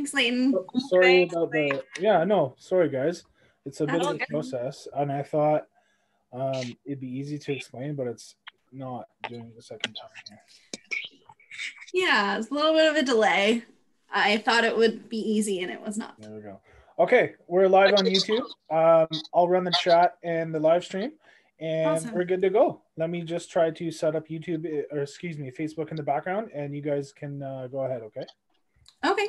Thanks, Layton. Oh, sorry about the, yeah, no, sorry guys. It's a bit of a process, and I thought it'd be easy to explain, but it's not doing the second time here. Yeah, it's a little bit of a delay. I thought it would be easy, and it was not. There we go. Okay, we're live on YouTube. I'll run the chat and the live stream, and awesome. We're good to go. Let me just try to set up YouTube, or excuse me, Facebook in the background, and you guys can go ahead, okay? Okay.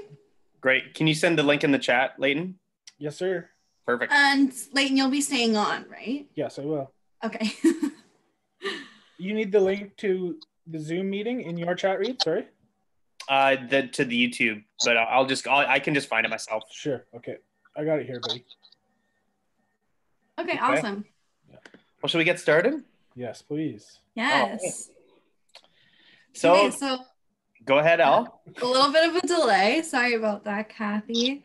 Great. Can you send the link in the chat, Layton? Yes, sir. Perfect. And Layton, you'll be staying on, right? Yes, I will. Okay. You need the link to the Zoom meeting in your chat, Reid? Sorry. To the YouTube, but I can just find it myself. Sure. Okay. I got it here, buddy. Okay. Awesome. Yeah. Well, should we get started? Yes, please. Yes. Oh, so, okay, so go ahead, Elle. A little bit of a delay. Sorry about that, Kathy.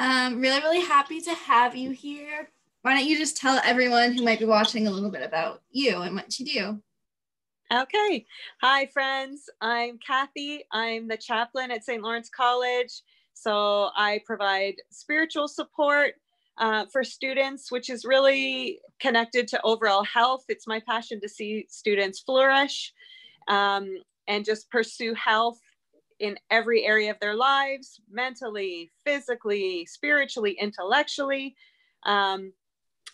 Really, really happy to have you here. Why don't you just tell everyone who might be watching a little bit about you and what you do? Okay. Hi, friends. I'm Kathy. I'm the chaplain at St. Lawrence College. So I provide spiritual support for students, which is really connected to overall health. It's my passion to see students flourish and just pursue health in every area of their lives, mentally, physically, spiritually, intellectually.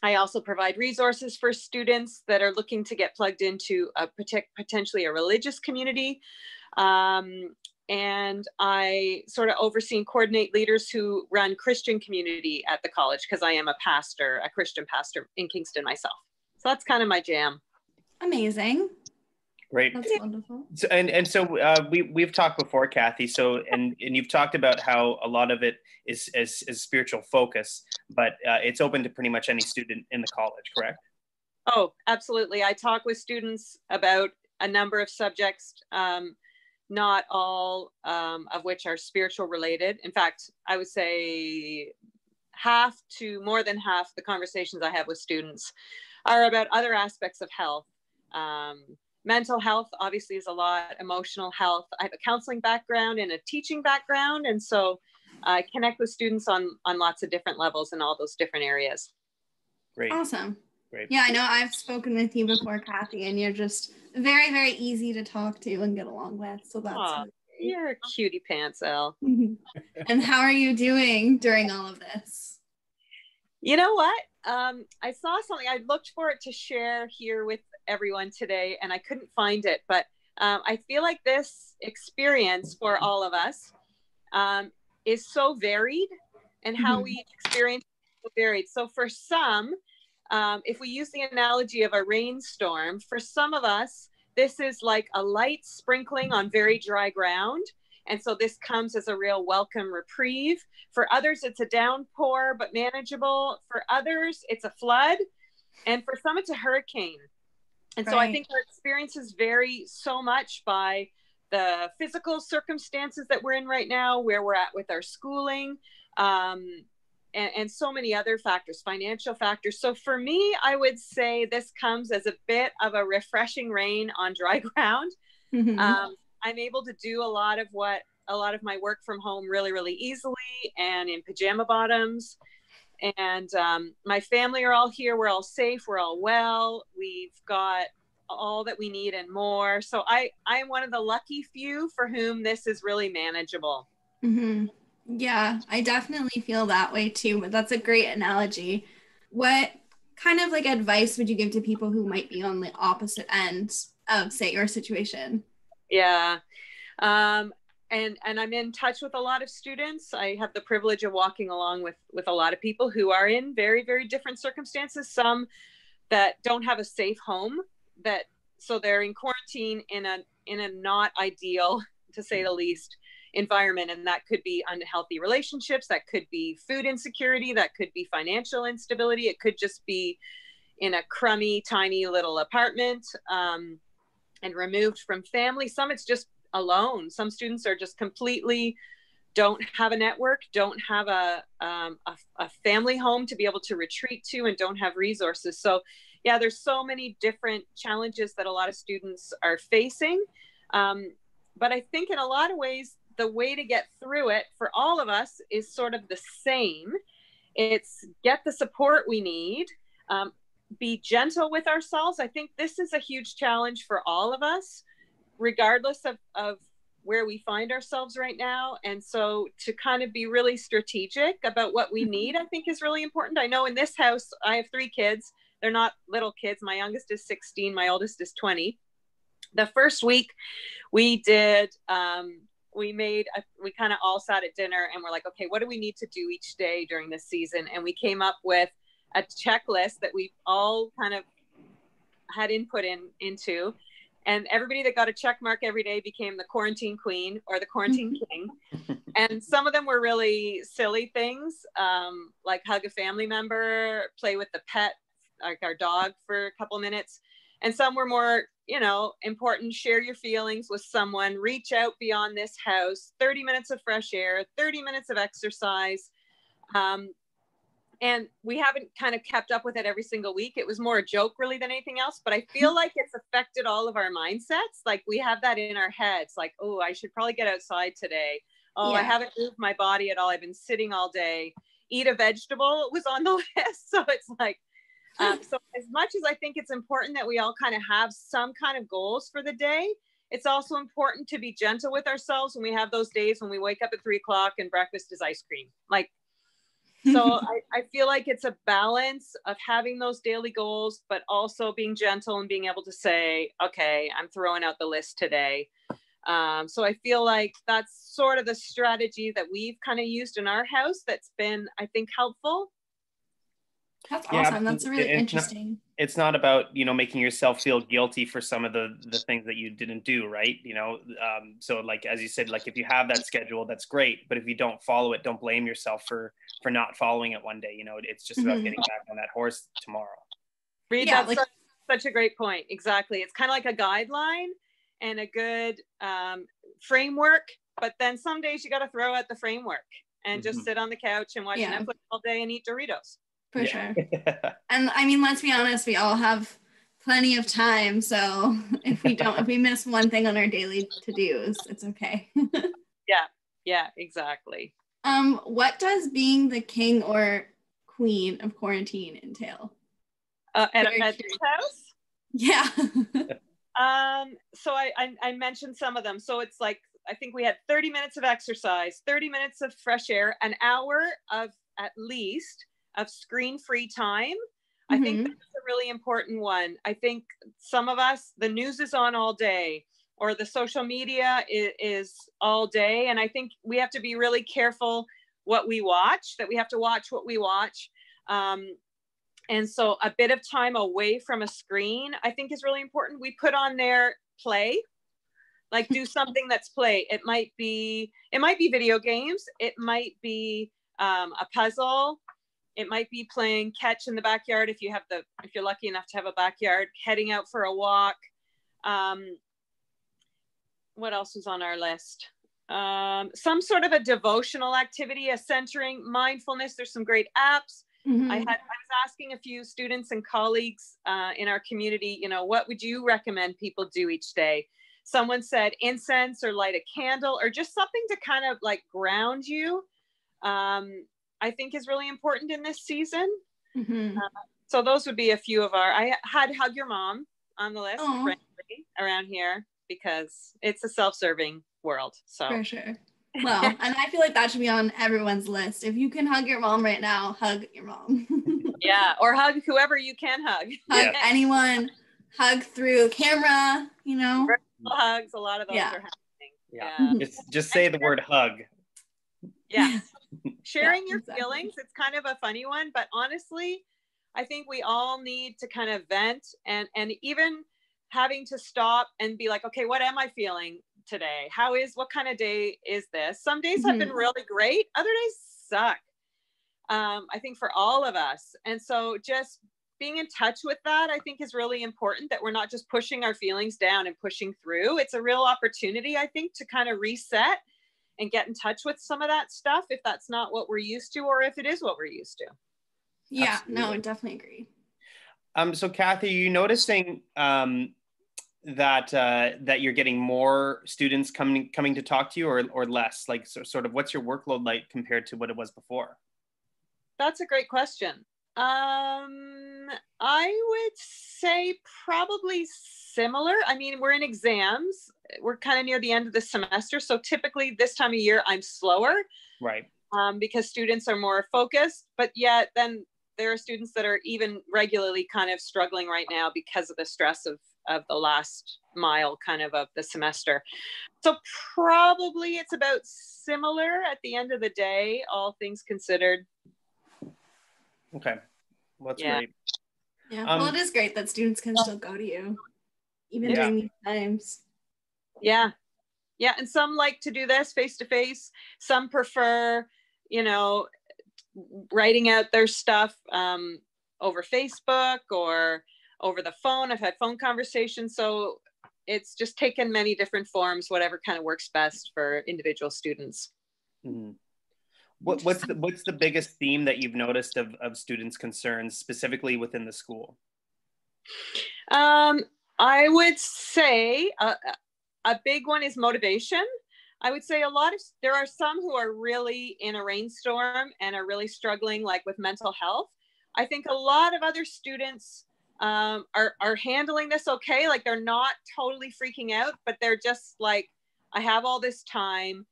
I also provide resources for students that are looking to get plugged into a potentially a religious community. And I sort of oversee and coordinate leaders who run Christian community at the college, because I am a pastor, a Christian pastor in Kingston myself. So that's kind of my jam. Amazing. Great. That's wonderful. So, and so we've talked before, Kathy. So and you've talked about how a lot of it is spiritual focus, but it's open to pretty much any student in the college, correct? Oh, absolutely. I talk with students about a number of subjects, not all of which are spiritual related. In fact, I would say half to more than half the conversations I have with students are about other aspects of health. Mental health obviously is a lot, emotional health. I have a counseling background and a teaching background. And so I connect with students on lots of different levels in all those different areas. Great. Awesome. Great. Yeah, I know I've spoken with you before, Kathy, and you're just very, very easy to talk to and get along with. So that's really great. You're a cutie pants, Elle. And how are you doing during all of this? You know what? I saw something, I looked for it to share here with everyone today and I couldn't find it, but I feel like this experience for all of us is so varied, and how we experience is so varied. So for some, if we use the analogy of a rainstorm, for some of us, this is like a light sprinkling on very dry ground. And so this comes as a real welcome reprieve. For others, it's a downpour, but manageable. For others, it's a flood. And for some, it's a hurricane. And so I think our experiences vary so much by the physical circumstances that we're in right now, where we're at with our schooling, and so many other factors, financial factors. So for me, I would say this comes as a bit of a refreshing rain on dry ground. I'm able to do a lot of my work from home really, really easily and in pajama bottoms. And my family are all here. We're all safe. We're all well. We've got all that we need and more. So I am one of the lucky few for whom this is really manageable. Yeah, I definitely feel that way too. But that's a great analogy. What kind of like advice would you give to people who might be on the opposite end of, say, your situation? Yeah. And I'm in touch with a lot of students. I have the privilege of walking along with a lot of people who are in very, very different circumstances. Some that don't have a safe home, that so they're in quarantine in a not ideal, to say the least, environment. And that could be unhealthy relationships. That could be food insecurity. That could be financial instability. It could just be in a crummy, tiny little apartment and removed from family. Some it's just alone. Some students are just completely don't have a network, don't have a family home to be able to retreat to, and don't have resources. So yeah, there's so many different challenges that a lot of students are facing. But I think in a lot of ways, the way to get through it for all of us is sort of the same. It's get the support we need, be gentle with ourselves. I think this is a huge challenge for all of us, regardless of where we find ourselves right now. And so to kind of be really strategic about what we need, I think is really important. I know in this house, I have 3 kids. They're not little kids. My youngest is 16. My oldest is 20. The first week we did, we kind of all sat at dinner and we're like, okay, what do we need to do each day during this season? And we came up with a checklist that we all kind of had input into. And everybody that got a check mark every day became the quarantine queen or the quarantine king. And some of them were really silly things, like hug a family member, play with the pet, like our dog, for a couple minutes. And some were more, you know, important: share your feelings with someone, reach out beyond this house, 30 minutes of fresh air, 30 minutes of exercise. And we haven't kind of kept up with it every single week. It was more a joke really than anything else, but I feel like it's affected all of our mindsets. Like we have that in our heads, like, oh, I should probably get outside today. Oh, yeah. I haven't moved my body at all. I've been sitting all day. Eat a vegetable was on the list. So it's like, so as much as I think it's important that we all kind of have some kind of goals for the day, it's also important to be gentle with ourselves when we have those days when we wake up at 3 o'clock and breakfast is ice cream. Like, so I feel like it's a balance of having those daily goals, but also being gentle and being able to say, okay, I'm throwing out the list today. So I feel like that's sort of the strategy that we've kind of used in our house that's been, I think, helpful. That's awesome. Yeah, that's really interesting. It's not about, you know, making yourself feel guilty for some of the things that you didn't do, right? You know, so like, as you said, like if you have that schedule, that's great. But if you don't follow it, don't blame yourself for not following it one day. You know, it's just about getting back on that horse tomorrow. Reed, yeah, that's like, such a great point. Exactly. It's kind of like a guideline and a good framework. But then some days you got to throw out the framework and just sit on the couch and watch Netflix all day and eat Doritos. For sure. And I mean, let's be honest, we all have plenty of time. So if we miss one thing on our daily to-dos, it's okay. Yeah, exactly. What does being the king or queen of quarantine entail? At this house? Yeah. So I mentioned some of them. So it's like, I think we had 30 minutes of exercise, 30 minutes of fresh air, an hour of at least of screen-free time. I think that's a really important one. I think some of us, the news is on all day or the social media is all day. And I think we have to be really careful what we watch, that we have to watch what we watch. And so a bit of time away from a screen, I think, is really important. We put on their play, like do something that's play. It might be video games. It might be a puzzle. It might be playing catch in the backyard if you're lucky enough to have a backyard, heading out for a walk. What else was on our list? Some sort of a devotional activity, a centering, mindfulness. There's some great apps. I was asking a few students and colleagues in our community, you know, what would you recommend people do each day? Someone said incense or light a candle or just something to kind of like ground you. I think is really important in this season. So those would be a few of our, I had Hug Your Mom on the list around here because it's a self-serving world. So for sure. Well, and I feel like that should be on everyone's list. If you can hug your mom right now, hug your mom. Yeah. Or hug whoever you can hug. Hug anyone, hug through camera, you know. Virtual hugs, a lot of those are happening. Just say the word hug. Yeah. Sharing your feelings, it's kind of a funny one, but honestly, I think we all need to kind of vent and even having to stop and be like, okay, what am I feeling today? What kind of day is this? Some days have been really great. Other days suck. I think for all of us. And so just being in touch with that, I think is really important, that we're not just pushing our feelings down and pushing through. It's a real opportunity, I think, to kind of reset and get in touch with some of that stuff if that's not what we're used to, or if it is what we're used to. Yeah, absolutely. No, I definitely agree. So Kathy, are you noticing that that you're getting more students coming to talk to you, or less? Like, so, sort of, what's your workload like compared to what it was before? That's a great question. I would say probably similar. I mean, we're in exams. We're kind of near the end of the semester. So typically this time of year, I'm slower. Right. Because students are more focused, but yet then there are students that are even regularly kind of struggling right now because of the stress of the last mile kind of the semester. So probably it's about similar at the end of the day, all things considered. Okay. Well, that's great. Yeah. Well, it is great that students can still go to you, even during these times. Yeah. Yeah. And some like to do this face-to-face. Some prefer, you know, writing out their stuff over Facebook or over the phone. I've had phone conversations. So it's just taken many different forms, whatever kind of works best for individual students. Mm-hmm. What's the biggest theme that you've noticed of students' concerns specifically within the school? I would say a big one is motivation. I would say there are some who are really in a rainstorm and are really struggling, like with mental health. I think a lot of other students are handling this okay. Like, they're not totally freaking out, but they're just like, I have all this time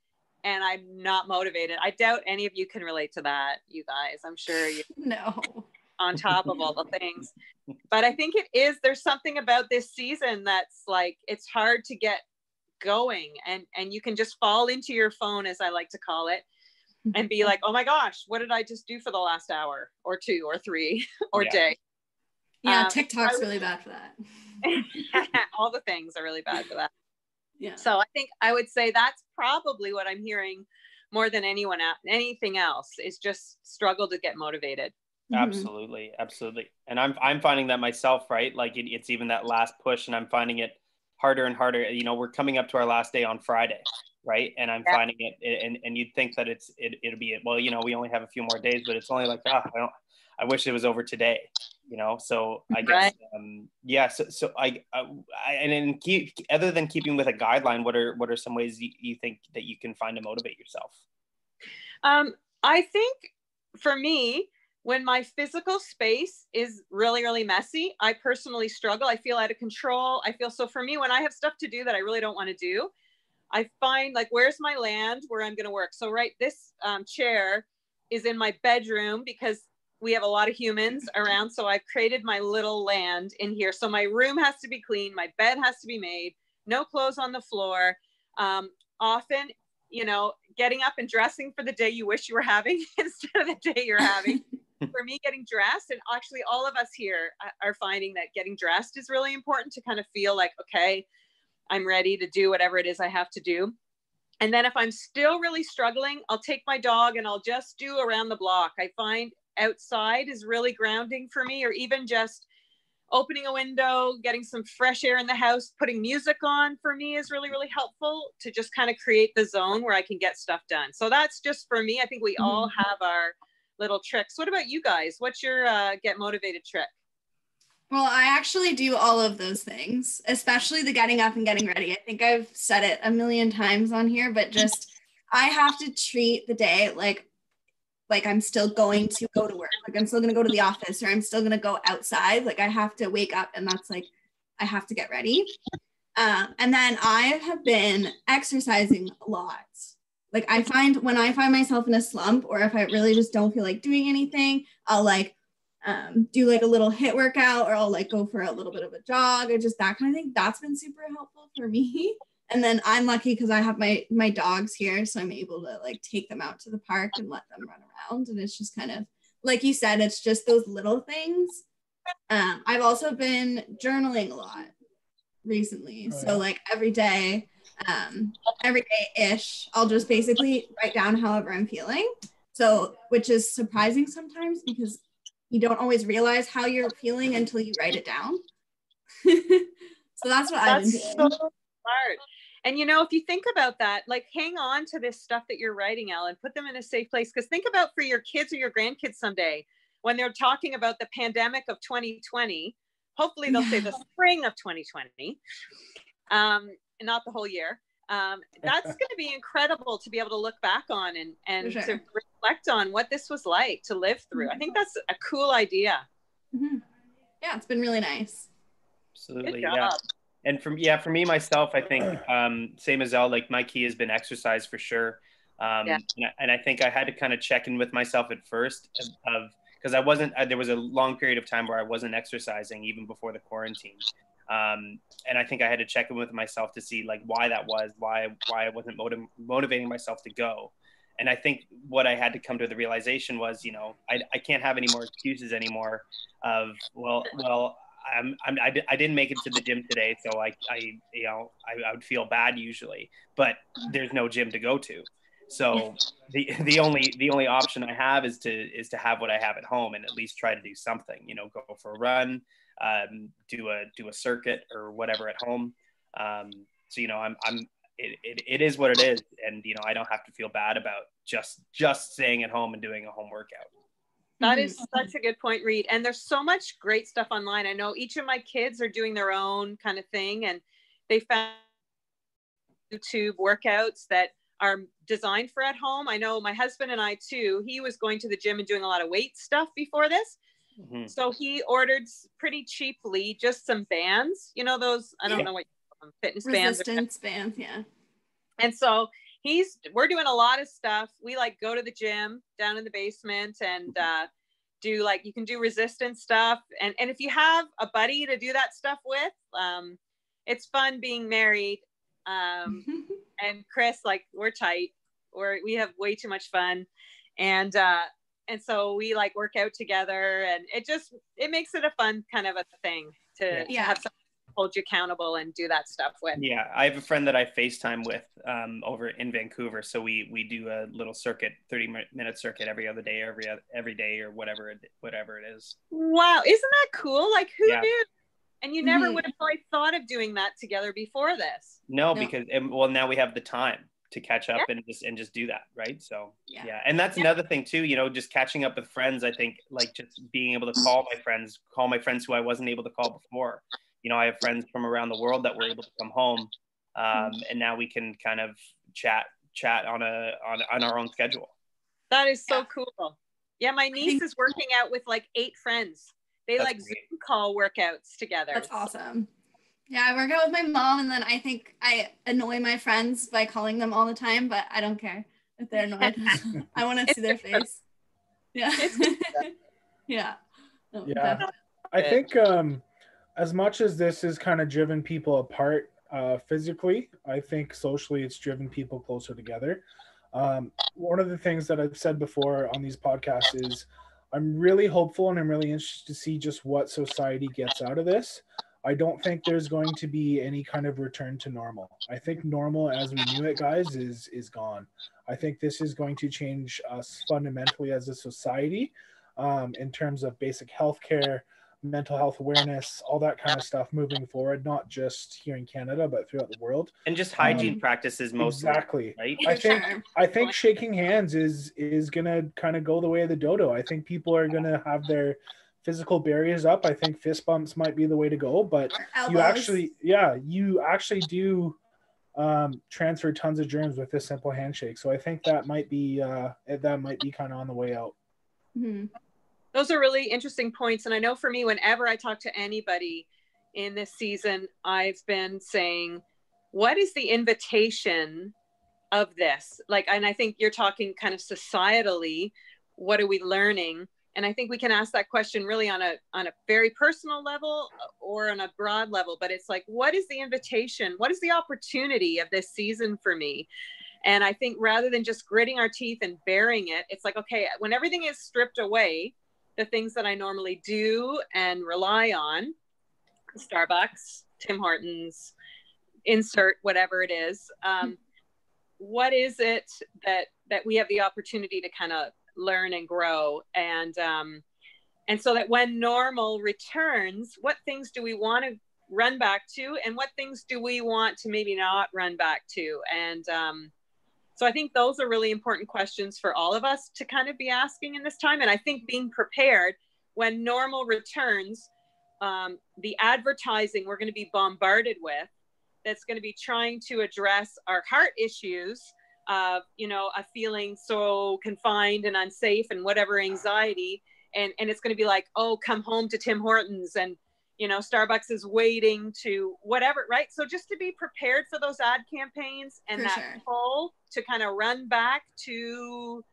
and I'm not motivated. I doubt any of you can relate to that, you guys. I'm sure you're on top of all the things. But I think there's something about this season that's like, it's hard to get going, and you can just fall into your phone, as I like to call it, and be like, oh my gosh, what did I just do for the last hour or two or three or day? Yeah, TikTok's really bad for that. All the things are really bad for that. Yeah. So I think I would say that's probably what I'm hearing more than anything else, is just struggle to get motivated. Absolutely. Mm-hmm. Absolutely. And I'm finding that myself, right? Like, it's even that last push, and I'm finding it harder and harder. You know, we're coming up to our last day on Friday, right? And I'm finding it, and you'd think that it'll be it. Well, you know, we only have a few more days, but it's only like, I wish it was over today, you know? So I guess, other than keeping with a guideline, what are some ways you think that you can find to motivate yourself? I think for me, when my physical space is really, really messy, I personally struggle. I feel out of control. So for me, when I have stuff to do that I really don't want to do, I find like, where's my land where I'm going to work? So this chair is in my bedroom because we have a lot of humans around. So I've created my little land in here. So my room has to be clean. My bed has to be made. No clothes on the floor. Often, you know, getting up and dressing for the day you wish you were having instead of the day you're having. For me, getting dressed, and actually all of us here are finding that getting dressed is really important to kind of feel like, okay, I'm ready to do whatever it is I have to do. And then if I'm still really struggling, I'll take my dog and I'll just do around the block. I find outside is really grounding for me, or even just opening a window, getting some fresh air in the house, putting music on for me is really, really helpful to just kind of create the zone where I can get stuff done. So that's just for me. I think we all have our little tricks. What about you guys? What's your get motivated trick? Well, I actually do all of those things, especially the getting up and getting ready. I think I've said it a million times on here, but I have to treat the day like I'm still going to go to work, like I'm still going to go to the office, or I'm still going to go outside. Like, I have to wake up, and that's like, I have to get ready. And then I have been exercising a lot. Like, I find when I find myself in a slump, or if I really just don't feel like doing anything, I'll like do like a little HIIT workout, or I'll like go for a little bit of a jog, or just that kind of thing. That's been super helpful for me. And then I'm lucky because I have my dogs here, so I'm able to like take them out to the park and let them run around. And it's just kind of, like you said, it's just those little things. I've also been journaling a lot recently. Oh, yeah. So like every day-ish, I'll just basically write down however I'm feeling. So, which is surprising sometimes, because you don't always realize how you're feeling until you write it down. So that's what I've been doing. So smart. And you know, if you think about that, like, hang on to this stuff that you're writing, Ellen, put them in a safe place. Because think about for your kids or your grandkids someday, when they're talking about the pandemic of 2020, Hopefully they'll say the spring of 2020, not the whole year. That's going to be incredible to be able to look back on and to reflect on what this was like to live through. I think that's a cool idea. Mm-hmm. Yeah, it's been really nice. Absolutely. Good job. Yeah. And for me, myself, I think same as Elle, like my key has been exercise for sure. And I think I had to kind of check in with myself at first because there was a long period of time where I wasn't exercising even before the quarantine. And I think I had to check in with myself to see like why that was, why I wasn't motivating myself to go. And I think what I had to come to the realization was, you know, I can't have any more excuses anymore of, well, I didn't make it to the gym today. So I would feel bad usually, but there's no gym to go to. So the only option I have is to have what I have at home and at least try to do something, you know, go for a run, do a circuit or whatever at home. So, you know, it is what it is. And, you know, I don't have to feel bad about just staying at home and doing a home workout. That is such a good point, Reid. And there's so much great stuff online. I know each of my kids are doing their own kind of thing, and they found YouTube workouts that are designed for at home. I know my husband and I too, he was going to the gym and doing a lot of weight stuff before this. Mm-hmm. So he ordered pretty cheaply just some bands, you know, those, I don't know what you call them, fitness bands. Resistance bands, yeah. And so we're doing a lot of stuff. We like go to the gym down in the basement and do like, you can do resistance stuff. And if you have a buddy to do that stuff with, it's fun being married. And Chris, like, we're tight, we have way too much fun. And so we like work out together, and it makes it a fun kind of a thing to have someone hold you accountable and do that stuff with. Yeah. I have a friend that I FaceTime with, over in Vancouver. So we do a little circuit, 30-minute circuit every other day, every day or whatever it is. Wow. Isn't that cool? Like who knew? And you never would have probably thought of doing that together before this. No, because now we have the time to catch up and just do that, right? So yeah. And that's another thing too, you know, just catching up with friends. I think like just being able to call my friends who I wasn't able to call before. You know, I have friends from around the world that were able to come home, and now we can kind of chat on our own schedule. That is so cool. Yeah, my niece is working out with like 8 friends. They like Zoom call workouts together. That's awesome. Yeah, I work out with my mom, and then I think I annoy my friends by calling them all the time, but I don't care if they're annoyed. I want to see their face. Yeah. Yeah. No, yeah. I think as much as this has kind of driven people apart physically, I think socially it's driven people closer together. One of the things that I've said before on these podcasts is I'm really hopeful and I'm really interested to see just what society gets out of this. I don't think there's going to be any kind of return to normal. I think normal as we knew it, guys, is gone. I think this is going to change us fundamentally as a society in terms of basic healthcare, mental health awareness, all that kind of stuff moving forward, not just here in Canada, but throughout the world. And just hygiene practices mostly. Exactly. Right? I think shaking hands is going to kind of go the way of the dodo. I think people are going to have their physical barriers up. I think fist bumps might be the way to go, but you actually do transfer tons of germs with this simple handshake. So I think that might be kind of on the way out. Mm-hmm. Those are really interesting points. And I know for me, whenever I talk to anybody in this season, I've been saying, what is the invitation of this? Like, and I think you're talking kind of societally, what are we learning? And I think we can ask that question really on a very personal level or on a broad level, but it's like, what is the invitation? What is the opportunity of this season for me? And I think rather than just gritting our teeth and bearing it, it's like, okay, when everything is stripped away, the things that I normally do and rely on, Starbucks, Tim Hortons, insert whatever it is, what is it that we have the opportunity to kind of learn and grow, and so that when normal returns, what things do we want to run back to, and what things do we want to maybe not run back to? And so I think those are really important questions for all of us to kind of be asking in this time. And I think being prepared when normal returns, the advertising we're going to be bombarded with that's going to be trying to address our heart issues of, you know, a feeling so confined and unsafe and whatever anxiety. And it's going to be like, oh, come home to Tim Hortons and, you know, Starbucks is waiting to whatever, right? So just to be prepared for those ad campaigns and for that sure. pull to kind of run back to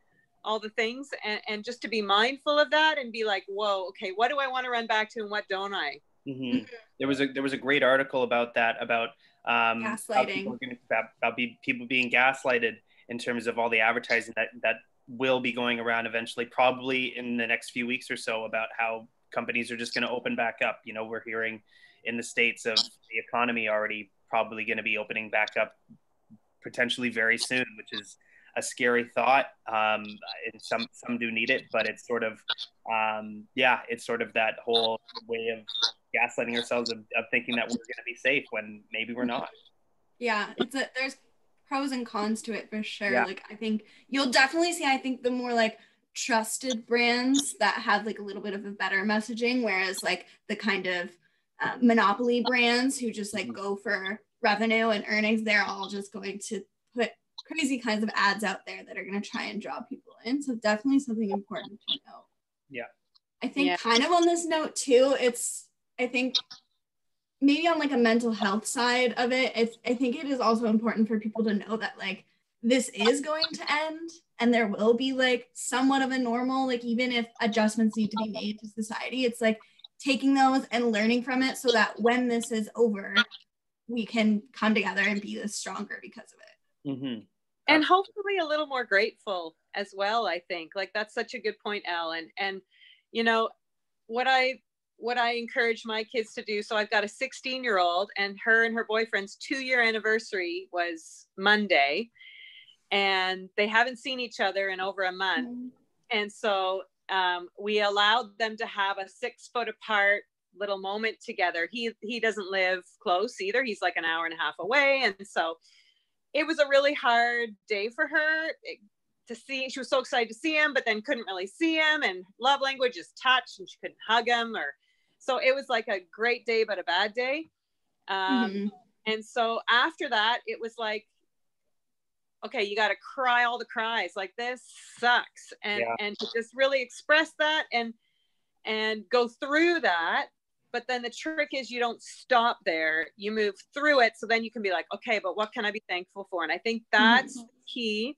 all the things and just to be mindful of that and be like, whoa, okay, what do I want to run back to and what don't I? Mm-hmm. There was a great article about that, about gaslighting, about people being gaslighted in terms of all the advertising that will be going around eventually, probably in the next few weeks or so, about how companies are just going to open back up. You know, we're hearing in the States of the economy already probably going to be opening back up potentially very soon, which is a scary thought. And some do need it, but it's sort of, it's sort of that whole way of gaslighting ourselves of thinking that we're going to be safe when maybe we're not. Yeah, there's pros and cons to it for sure. Yeah. Like, I think you'll definitely see, I think the more like trusted brands that have like a little bit of a better messaging, whereas like the kind of monopoly brands who just like go for revenue and earnings, they're all just going to put crazy kinds of ads out there that are going to try and draw people in. So definitely something important to know. Yeah. I think kind of on this note too, I think maybe on like a mental health side of it, I think it is also important for people to know that like this is going to end and there will be like somewhat of a normal, like even if adjustments need to be made to society, it's like taking those and learning from it so that when this is over, we can come together and be this stronger because of it. Mm-hmm. And hopefully a little more grateful as well, I think. Like that's such a good point, Ellen. And you know, what I encourage my kids to do. So I've got a 16-year-old and her boyfriend's 2-year anniversary was Monday and they haven't seen each other in over a month. And so we allowed them to have a 6 foot apart little moment together. He doesn't live close either. He's like an hour and a half away. And so it was a really hard day for her to see. She was so excited to see him, but then couldn't really see him, and love language is touch, and she couldn't hug him so it was like a great day, but a bad day. And so after that, it was like, okay, you got to cry all the cries, like this sucks. And to just really express that and go through that. But then the trick is you don't stop there, you move through it. So then you can be like, okay, but what can I be thankful for? And I think that's key,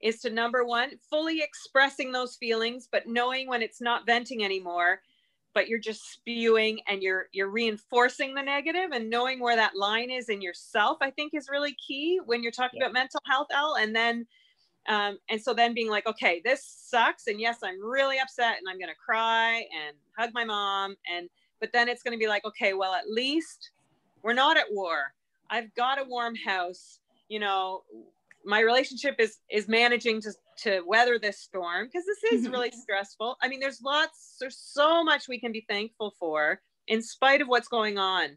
is to, number one, fully expressing those feelings, but knowing when it's not venting anymore, but you're just spewing and you're reinforcing the negative, and knowing where that line is in yourself, I think is really key when you're talking about mental health, Elle. And then, and so then being like, okay, this sucks. And yes, I'm really upset and I'm going to cry and hug my mom. But then it's going to be like, okay, well, at least we're not at war. I've got a warm house, you know, my relationship is managing to weather this storm, because this is really stressful. I mean, there's so much we can be thankful for in spite of what's going on.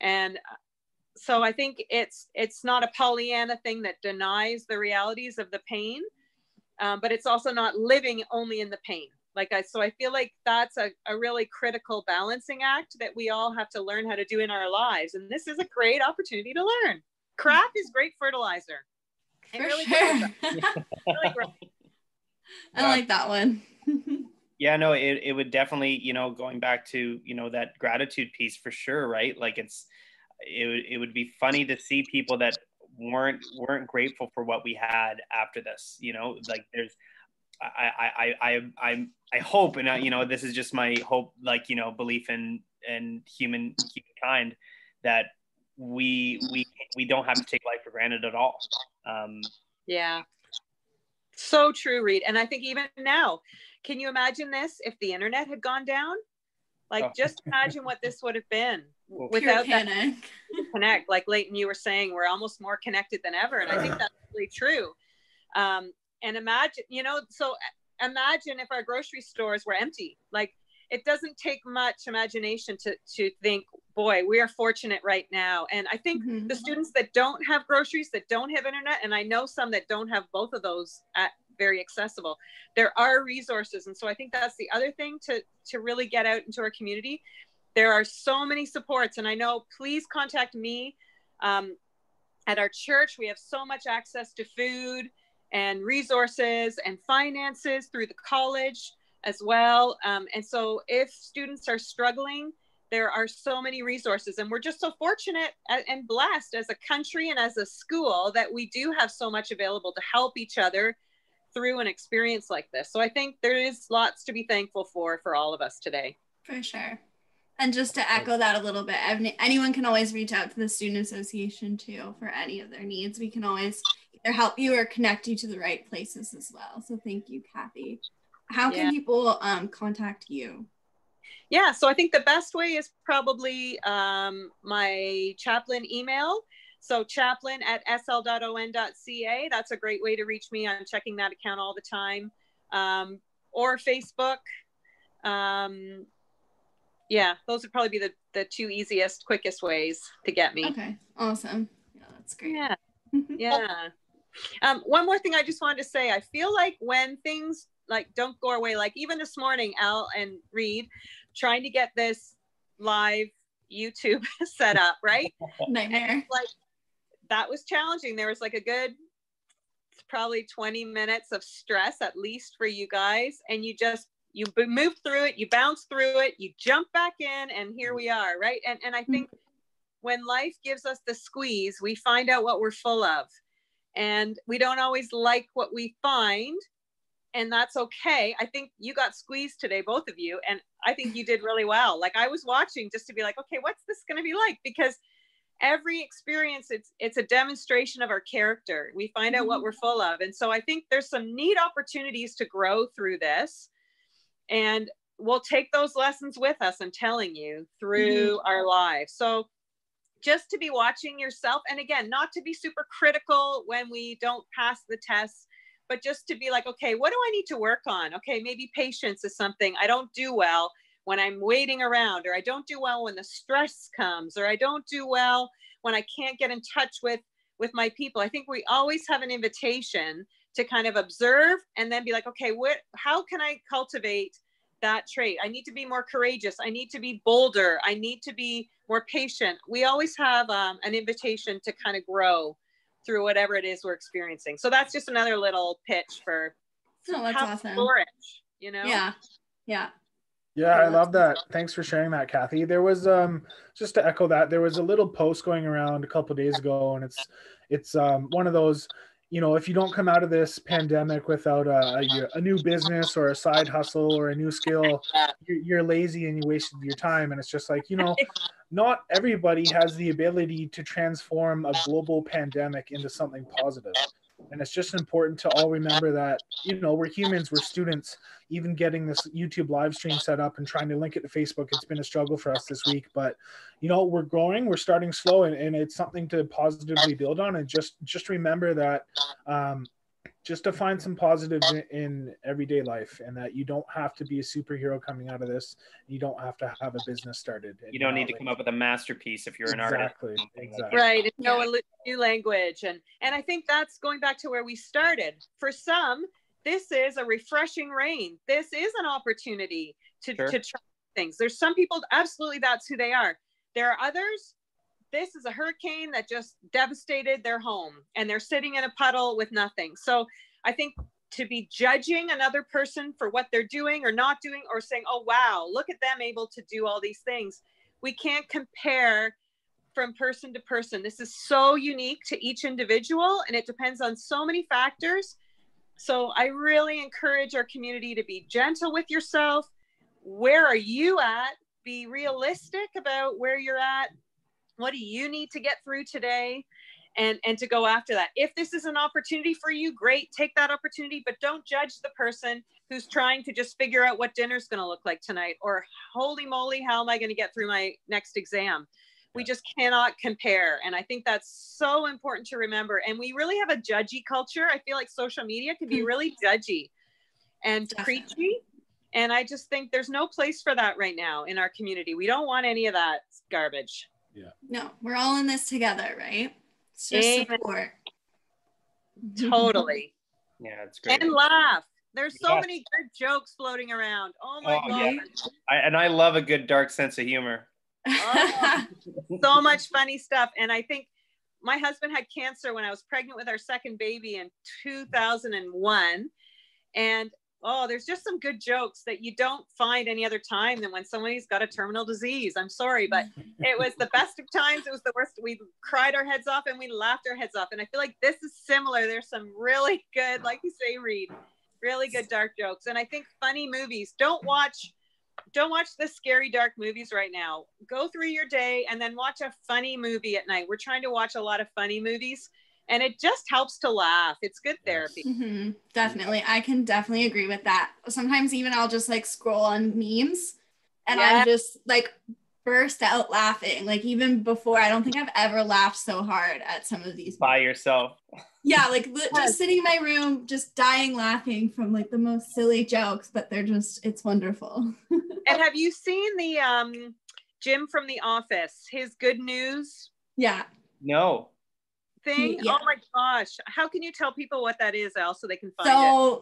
And so I think it's not a Pollyanna thing that denies the realities of the pain, but it's also not living only in the pain. So I feel like that's a really critical balancing act that we all have to learn how to do in our lives. And this is a great opportunity to learn. Crap is great fertilizer. For really sure. Really great. I like that one. Yeah, no, it would definitely, you know, going back to, you know, that gratitude piece for sure, right? Like it would be funny to see people that weren't grateful for what we had after this, you know, like I hope, and you know, this is just my hope, like, you know, belief in humankind, that we don't have to take life for granted at all. Yeah, so true, Reed. And I think even now, can you imagine this if the internet had gone down? Like, just imagine what this would have been without that connect. Like Leighton, you were saying, we're almost more connected than ever, and I think that's really true. And imagine, you know, so imagine if our grocery stores were empty. Like, it doesn't take much imagination to think, boy, we are fortunate right now. And I think the students that don't have groceries, that don't have internet, and I know some that don't have both of those at very accessible. There are resources. And so I think that's the other thing to really get out into our community. There are so many supports, and I know, please contact me. At our church, we have so much access to food and resources and finances through the college as well. And so if students are struggling, there are so many resources, and we're just so fortunate and blessed as a country and as a school that we do have so much available to help each other through an experience like this. So I think there is lots to be thankful for all of us today. For sure. And just to echo that a little bit, anyone can always reach out to the Student Association too for any of their needs. We can always either help you or connect you to the right places as well. So thank you, Kathy. How can people contact you? Yeah, so I think the best way is probably my chaplain email. So chaplain@sl.on.ca. That's a great way to reach me. I'm checking that account all the time. Or Facebook. Yeah, those would probably be the two easiest, quickest ways to get me. Okay, awesome. Yeah, that's great. Yeah, yeah. One more thing I just wanted to say, I feel like when things like don't go away, like even this morning, Al and Reed, trying to get this live YouTube set up, right? Nightmare. Like that was challenging. There was like a good, probably 20 minutes of stress, at least for you guys. And you move through it, you bounce through it, you jump back in, and here we are, right? And I think when life gives us the squeeze, we find out what we're full of. And we don't always like what we find, and that's okay. I think you got squeezed today, both of you, and I think you did really well. Like I was watching just to be like, okay, what's this going to be like? Because every experience, it's a demonstration of our character. We find out what we're full of. And so I think there's some neat opportunities to grow through this. And we'll take those lessons with us, I'm telling you, through our lives. So just to be watching yourself, and again, not to be super critical when we don't pass the tests, but just to be like, okay, what do I need to work on? Okay, maybe patience is something I don't do well when I'm waiting around, or I don't do well when the stress comes, or I don't do well when I can't get in touch with my people. I think we always have an invitation to kind of observe and then be like, okay, how can I cultivate that trait? I need to be more courageous. I need to be bolder. I need to be more patient. We always have an invitation to kind of grow through whatever it is we're experiencing. So that's just another little pitch for how to flourish, you know? Yeah, yeah. Yeah, I love that. Thanks for sharing that, Kathy. There was, just to echo that, there was a little post going around a couple of days ago, and it's one of those, you know, if you don't come out of this pandemic without a new business or a side hustle or a new skill, you're lazy and you wasted your time. And it's just like, you know, not everybody has the ability to transform a global pandemic into something positive. And it's just important to all remember that, you know, we're humans, we're students. Even getting this YouTube live stream set up and trying to link it to Facebook, it's been a struggle for us this week. But, you know, we're growing, we're starting slow, and it's something to positively build on. And just remember that, just to find some positives in everyday life, and that you don't have to be a superhero coming out of this. You don't have to have a business started. You don't need to come up with a masterpiece if you're an artist. Exactly. Right. And know a new language. And I think that's going back to where we started. For some, this is a refreshing rain. This is an opportunity to try things. There's some people, absolutely, that's who they are. There are others. This is a hurricane that just devastated their home, and they're sitting in a puddle with nothing. So I think to be judging another person for what they're doing or not doing, or saying, oh, wow, look at them able to do all these things. We can't compare from person to person. This is so unique to each individual, and it depends on so many factors. So I really encourage our community to be gentle with yourself. Where are you at? Be realistic about where you're at. What do you need to get through today? And to go after that. If this is an opportunity for you, great, take that opportunity, but don't judge the person who's trying to just figure out what dinner's gonna look like tonight, or holy moly, how am I gonna get through my next exam? We just cannot compare. And I think that's so important to remember. And we really have a judgy culture. I feel like social media can be really judgy and preachy. And I just think there's no place for that right now in our community. We don't want any of that garbage. Yeah. No, we're all in this together, right? It's just support. Totally. Yeah, it's great. And laugh. There's so many good jokes floating around. Oh my God. Yeah. I love a good dark sense of humor. Oh, so much funny stuff. And I think my husband had cancer when I was pregnant with our second baby in 2001. And there's just some good jokes that you don't find any other time than when somebody's got a terminal disease. I'm sorry, but it was the best of times. It was the worst. We cried our heads off and we laughed our heads off. And I feel like this is similar. There's some really good, like you say, Reed, really good dark jokes. And I think funny movies, don't watch the scary dark movies right now. Go through your day and then watch a funny movie at night. We're trying to watch a lot of funny movies and it just helps to laugh. It's good therapy. Mm-hmm. Definitely. I can definitely agree with that. Sometimes even I'll just like scroll on memes and I'm just like burst out laughing. Like even before, I don't think I've ever laughed so hard at some of these. By yourself. Yeah. Like just sitting in my room, just dying laughing from like the most silly jokes, but they're just, it's wonderful. And have you seen the Jim from The Office, his good news? Yeah. No. Thing? Yeah. Oh my gosh. How can you tell people what that is, Elle, so they can find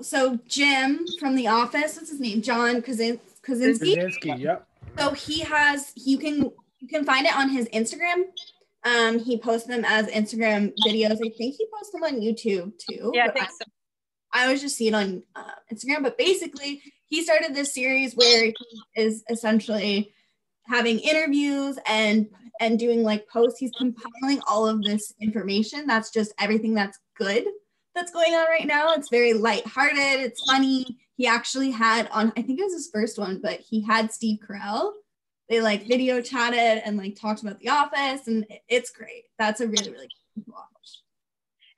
it? So Jim from The Office, what's his name? John Krasinski. Yep. So he has, you can find it on his Instagram. He posts them as Instagram videos. I think he posts them on YouTube too. Yeah, I think so. I always just see it on Instagram, but basically he started this series where he is essentially having interviews and doing like posts. He's compiling all of this information. That's just everything that's good that's going on right now. It's very lighthearted. It's funny. He actually had on, I think it was his first one, but he had Steve Carell. They like video chatted and like talked about The Office, and it's great. That's a really, really good watch.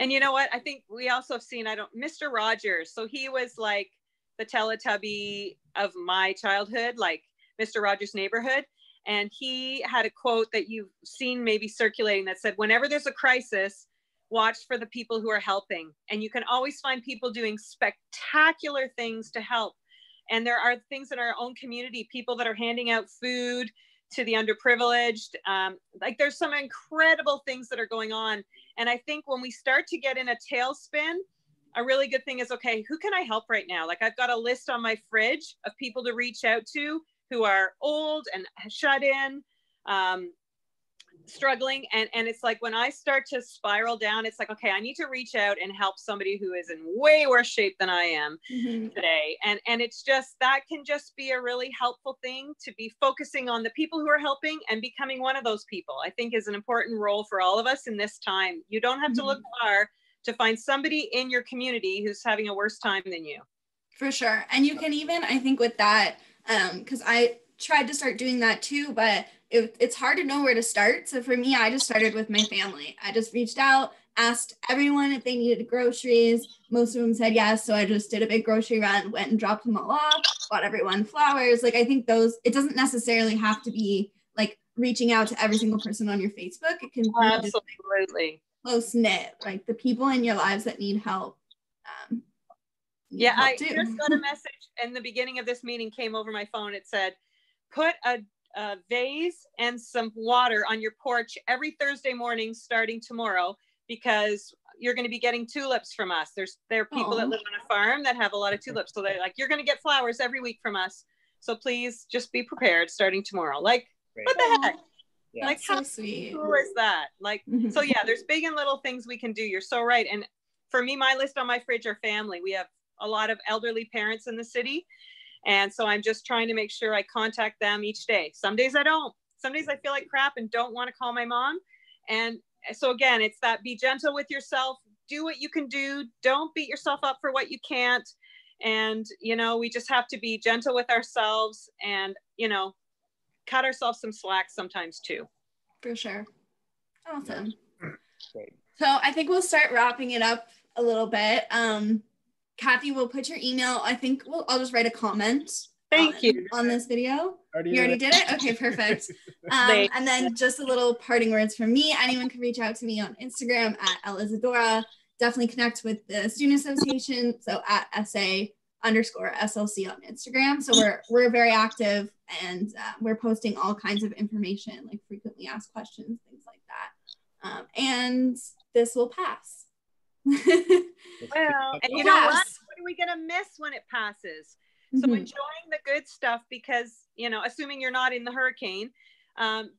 And you know what? I think we also have seen, Mr. Rogers. So he was like the Teletubby of my childhood, like Mr. Rogers' Neighborhood. And he had a quote that you've seen maybe circulating that said, whenever there's a crisis, watch for the people who are helping. And you can always find people doing spectacular things to help. And there are things in our own community, people that are handing out food to the underprivileged. Like there's some incredible things that are going on. And I think when we start to get in a tailspin, a really good thing is, okay, who can I help right now? Like I've got a list on my fridge of people to reach out to who are old and shut in, struggling. And it's like, when I start to spiral down, it's like, okay, I need to reach out and help somebody who is in way worse shape than I am today. And it's just, that can just be a really helpful thing, to be focusing on the people who are helping and becoming one of those people, I think is an important role for all of us in this time. You don't have to look far to find somebody in your community who's having a worse time than you. For sure. And you can even, I think with that, because I tried to start doing that too, but it's hard to know where to start. So for me, I just started with my family. I just reached out, asked everyone if they needed groceries. Most of them said yes. So I just did a big grocery run, went and dropped them all off, bought everyone flowers. Like I think those, it doesn't necessarily have to be like reaching out to every single person on your Facebook. It can be absolutely close knit, like the people in your lives that need help. Yeah, I just got a message in the beginning of this meeting, came over my phone. It said, put a vase and some water on your porch every Thursday morning starting tomorrow, because you're going to be getting tulips from us. There are people that live on a farm that have a lot of tulips. So they're like, you're going to get flowers every week from us. So please just be prepared starting tomorrow. Like, what the heck? Yeah. Like, so how sweet. Cool is that? Like, so yeah, there's big and little things we can do. You're so right. And for me, my list on my fridge are family. We have a lot of elderly parents in the city. And so I'm just trying to make sure I contact them each day. Some days I don't. Some days I feel like crap and don't want to call my mom. And so again, it's that, be gentle with yourself, do what you can do. Don't beat yourself up for what you can't. And, you know, we just have to be gentle with ourselves and, you know, cut ourselves some slack sometimes too. For sure. Awesome. Great. So I think we'll start wrapping it up a little bit. Kathy, we'll put your email. I think I'll just write a comment. Thank you. On this video. You already did it? Okay, perfect. And then just a little parting words from me. Anyone can reach out to me on Instagram at Elizadora. Definitely connect with the Student Association. So at SA_SLC on Instagram. So we're very active, and we're posting all kinds of information, like frequently asked questions, things like that. And this will pass. Well, and you know what are we going to miss when it passes? So enjoying the good stuff, because, you know, assuming you're not in the hurricane,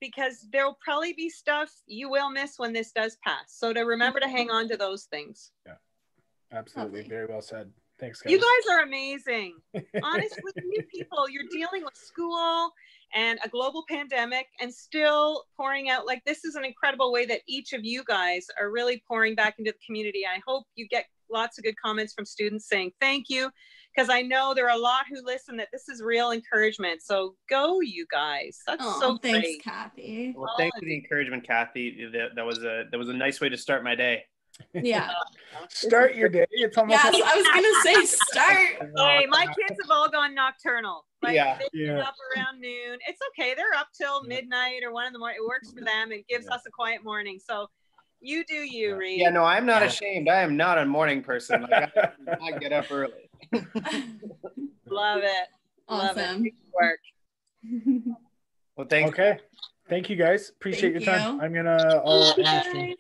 because there'll probably be stuff you will miss when this does pass. So to remember to hang on to those things. Yeah, absolutely. Lovely. Very well said. Thanks, guys. You guys are amazing. Honestly, you people, you're dealing with school and a global pandemic and still pouring out. Like, this is an incredible way that each of you guys are really pouring back into the community. I hope you get lots of good comments from students saying thank you, because I know there are a lot who listen that this is real encouragement. So go, you guys. That's so thanks, great. Kathy. Well, thanks for the encouragement, Kathy. That was a nice way to start my day. Yeah. Start your day. It's almost like I was gonna say start. Hey, my kids have all gone nocturnal. Like they've been up around noon. It's okay. They're up till midnight or 1 in the morning. It works for them and gives us a quiet morning. So you do you, Reed. Yeah, no, I'm not ashamed. I am not a morning person. Like, I get up early. Love it. Awesome. Love it. Good work. Well, thanks. Okay. Thank you guys. Appreciate your time. I'm gonna